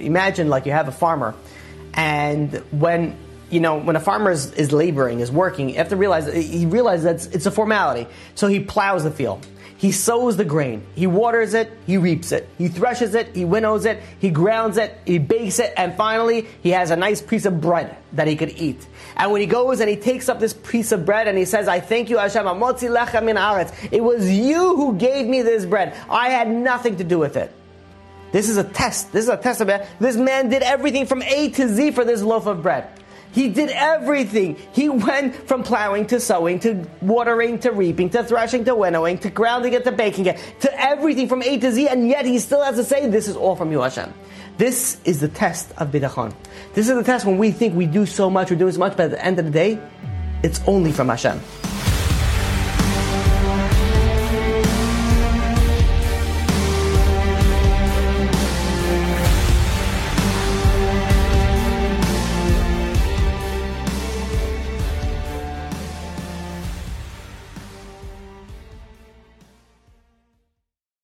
Imagine like you have a farmer, and when a farmer is laboring, is working, you have to realize that it's a formality. So he plows the field. He sows the grain. He waters it. He reaps it. He threshes it. He winnows it. He grounds it. He bakes it. And finally, he has a nice piece of bread that he could eat. And when he goes and he takes up this piece of bread and he says, I thank you, Hashem, Hamotzi lechem min ha'aretz. It was you who gave me this bread. I had nothing to do with it. This is a test. This is a test of it. This man did everything from A to Z for this loaf of bread. He did everything. He went from plowing to sowing to watering to reaping to threshing to winnowing to grounding it to baking it to everything from A to Z, and yet he still has to say, this is all from you, Hashem. This is the test of Bitachon. This is the test when we think we do so much, but at the end of the day, it's only from Hashem.